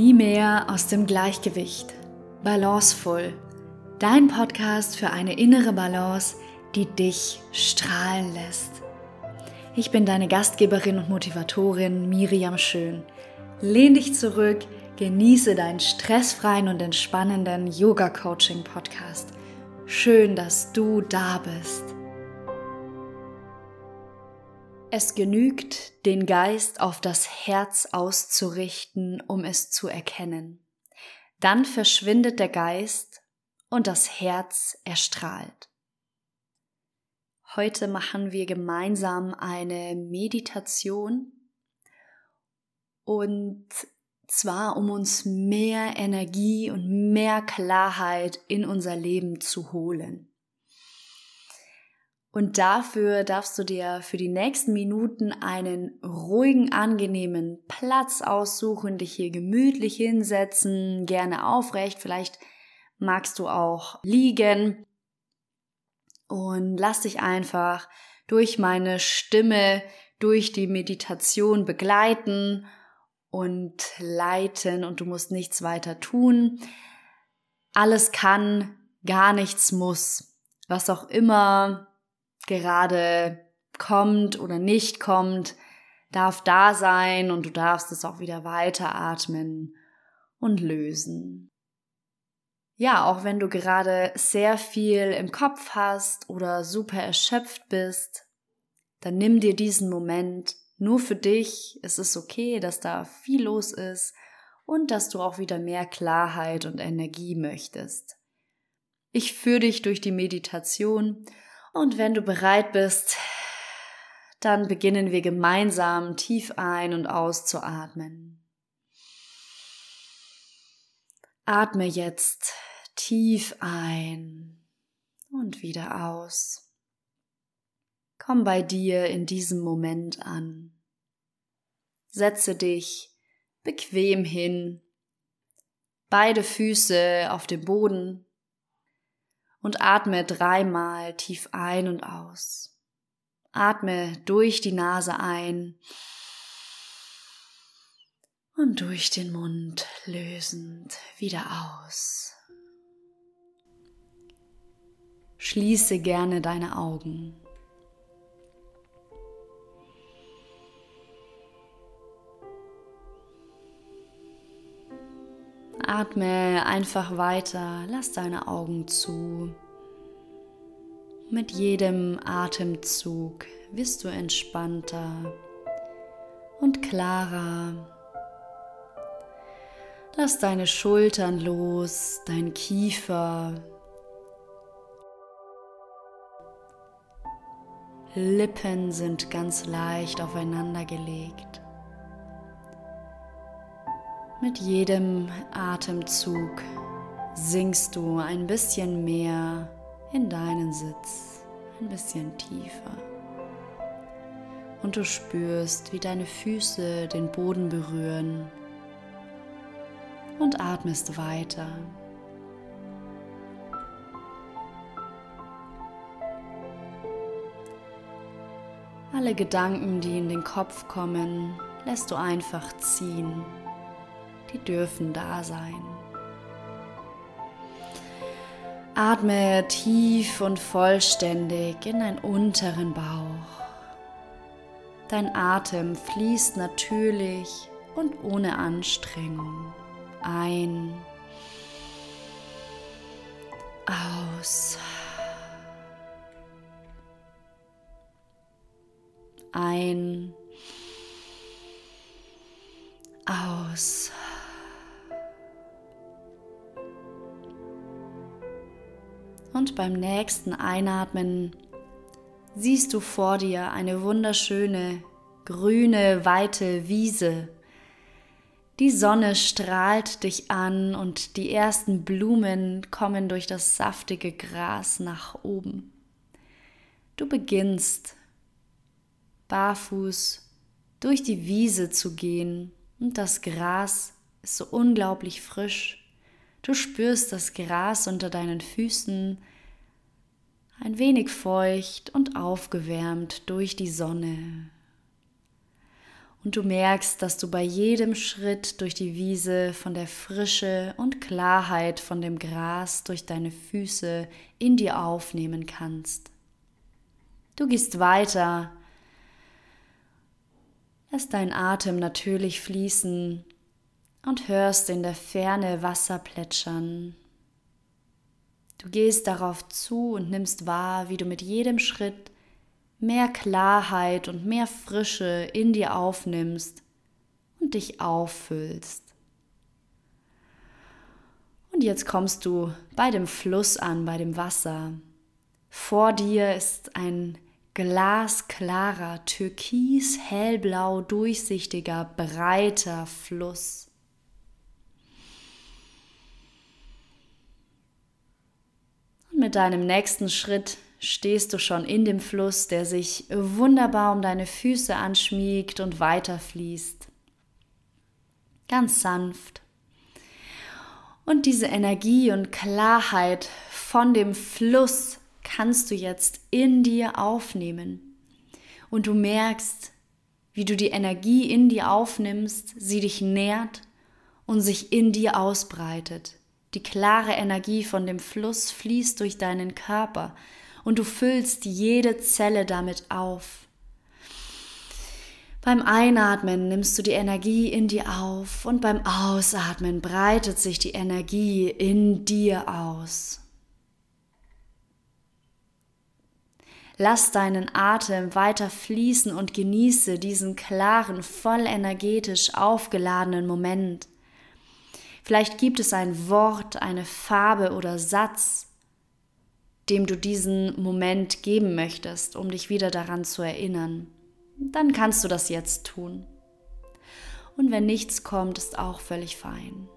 nie mehr aus dem Gleichgewicht. Balancevoll, dein Podcast für eine innere Balance, die dich strahlen lässt. Ich bin deine Gastgeberin und Motivatorin Miriam Schön. Lehn dich zurück, genieße deinen stressfreien und entspannenden Yoga-Coaching-Podcast. Schön, dass du da bist. Es genügt, den Geist auf das Herz auszurichten, um es zu erkennen. Dann verschwindet der Geist und das Herz erstrahlt. Heute machen wir gemeinsam eine Meditation, und zwar um uns mehr Energie und mehr Klarheit in unser Leben zu holen. Und dafür darfst du dir für die nächsten Minuten einen ruhigen, angenehmen Platz aussuchen, dich hier gemütlich hinsetzen, gerne aufrecht, vielleicht magst du auch liegen, und lass dich einfach durch meine Stimme, durch die Meditation begleiten und leiten, und du musst nichts weiter tun. Alles kann, gar nichts muss, was auch immer gerade kommt oder nicht kommt, darf da sein, und du darfst es auch wieder weiteratmen und lösen. Ja, auch wenn du gerade sehr viel im Kopf hast oder super erschöpft bist, dann nimm dir diesen Moment nur für dich. Es ist okay, dass da viel los ist und dass du auch wieder mehr Klarheit und Energie möchtest. Ich führe dich durch die Meditation. Und wenn du bereit bist, dann beginnen wir gemeinsam tief ein- und auszuatmen. Atme jetzt tief ein und wieder aus. Komm bei dir in diesem Moment an. Setze dich bequem hin, beide Füße auf dem Boden. Und atme dreimal tief ein und aus. Atme durch die Nase ein und durch den Mund lösend wieder aus. Schließe gerne deine Augen. Atme einfach weiter, lass deine Augen zu. Mit jedem Atemzug wirst du entspannter und klarer. Lass deine Schultern los, dein Kiefer, Lippen sind ganz leicht aufeinander gelegt. Mit jedem Atemzug sinkst du ein bisschen mehr in deinen Sitz, ein bisschen tiefer. Und du spürst, wie deine Füße den Boden berühren, und atmest weiter. Alle Gedanken, die in den Kopf kommen, lässt du einfach ziehen. Die dürfen da sein. Atme tief und vollständig in deinen unteren Bauch. Dein Atem fließt natürlich und ohne Anstrengung ein, aus, ein, aus. Und beim nächsten Einatmen siehst du vor dir eine wunderschöne, grüne, weite Wiese. Die Sonne strahlt dich an, und die ersten Blumen kommen durch das saftige Gras nach oben. Du beginnst, barfuß durch die Wiese zu gehen, und das Gras ist so unglaublich frisch. Du spürst das Gras unter deinen Füßen, ein wenig feucht und aufgewärmt durch die Sonne. und du merkst, dass du bei jedem Schritt durch die Wiese von der Frische und Klarheit von dem Gras durch deine Füße in dir aufnehmen kannst. Du gehst weiter, lässt deinen Atem natürlich fließen und hörst in der Ferne Wasser plätschern. Du gehst darauf zu und nimmst wahr, wie du mit jedem Schritt mehr Klarheit und mehr Frische in dir aufnimmst und dich auffüllst. Und jetzt kommst du bei dem Fluss an, bei dem Wasser. Vor dir ist ein glasklarer, türkis, hellblau, durchsichtiger, breiter Fluss. Und mit deinem nächsten Schritt stehst du schon in dem Fluss, der sich wunderbar um deine Füße anschmiegt und weiterfließt. Ganz sanft. Und diese Energie und Klarheit von dem Fluss kannst du jetzt in dir aufnehmen. Und du merkst, wie du die Energie in dir aufnimmst, sie dich nährt und sich in dir ausbreitet. Die klare Energie von dem Fluss fließt durch deinen Körper und du füllst jede Zelle damit auf. Beim Einatmen nimmst du die Energie in dir auf und beim Ausatmen breitet sich die Energie in dir aus. Lass deinen Atem weiter fließen und genieße diesen klaren, voll energetisch aufgeladenen Moment. Vielleicht gibt es ein Wort, eine Farbe oder Satz, dem du diesen Moment geben möchtest, um dich wieder daran zu erinnern. Dann kannst du das jetzt tun. Und wenn nichts kommt, ist auch völlig fein.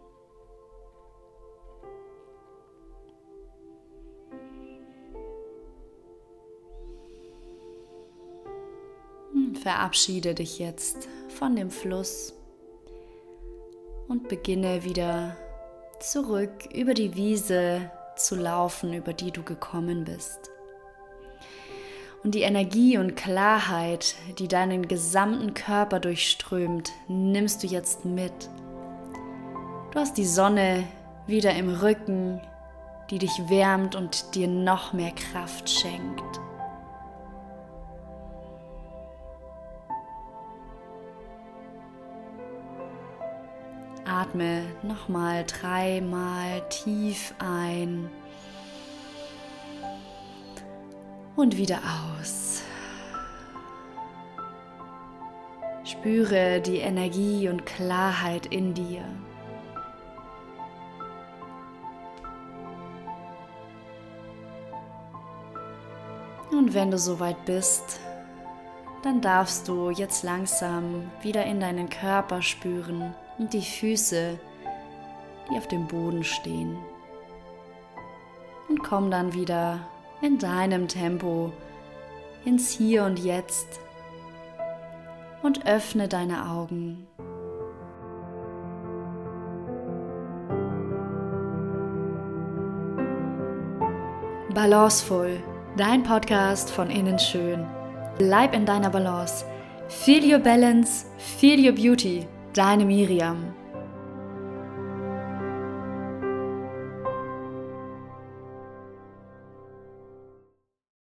Verabschiede dich jetzt von dem Fluss und beginne wieder zurück über die Wiese zu laufen, über die du gekommen bist. Und die Energie und Klarheit, die deinen gesamten Körper durchströmt, nimmst du jetzt mit. Du hast die Sonne wieder im Rücken, die dich wärmt und dir noch mehr Kraft schenkt. Atme nochmal 3 Mal tief ein und wieder aus. Spüre die Energie und Klarheit in dir. Und wenn du soweit bist, dann darfst du jetzt langsam wieder in deinen Körper spüren und die Füße, die auf dem Boden stehen. Und komm dann wieder in deinem Tempo ins Hier und Jetzt und öffne deine Augen. Balancevoll, dein Podcast von innen schön. Bleib in deiner Balance. Feel your balance, feel your beauty. Deine Miriam.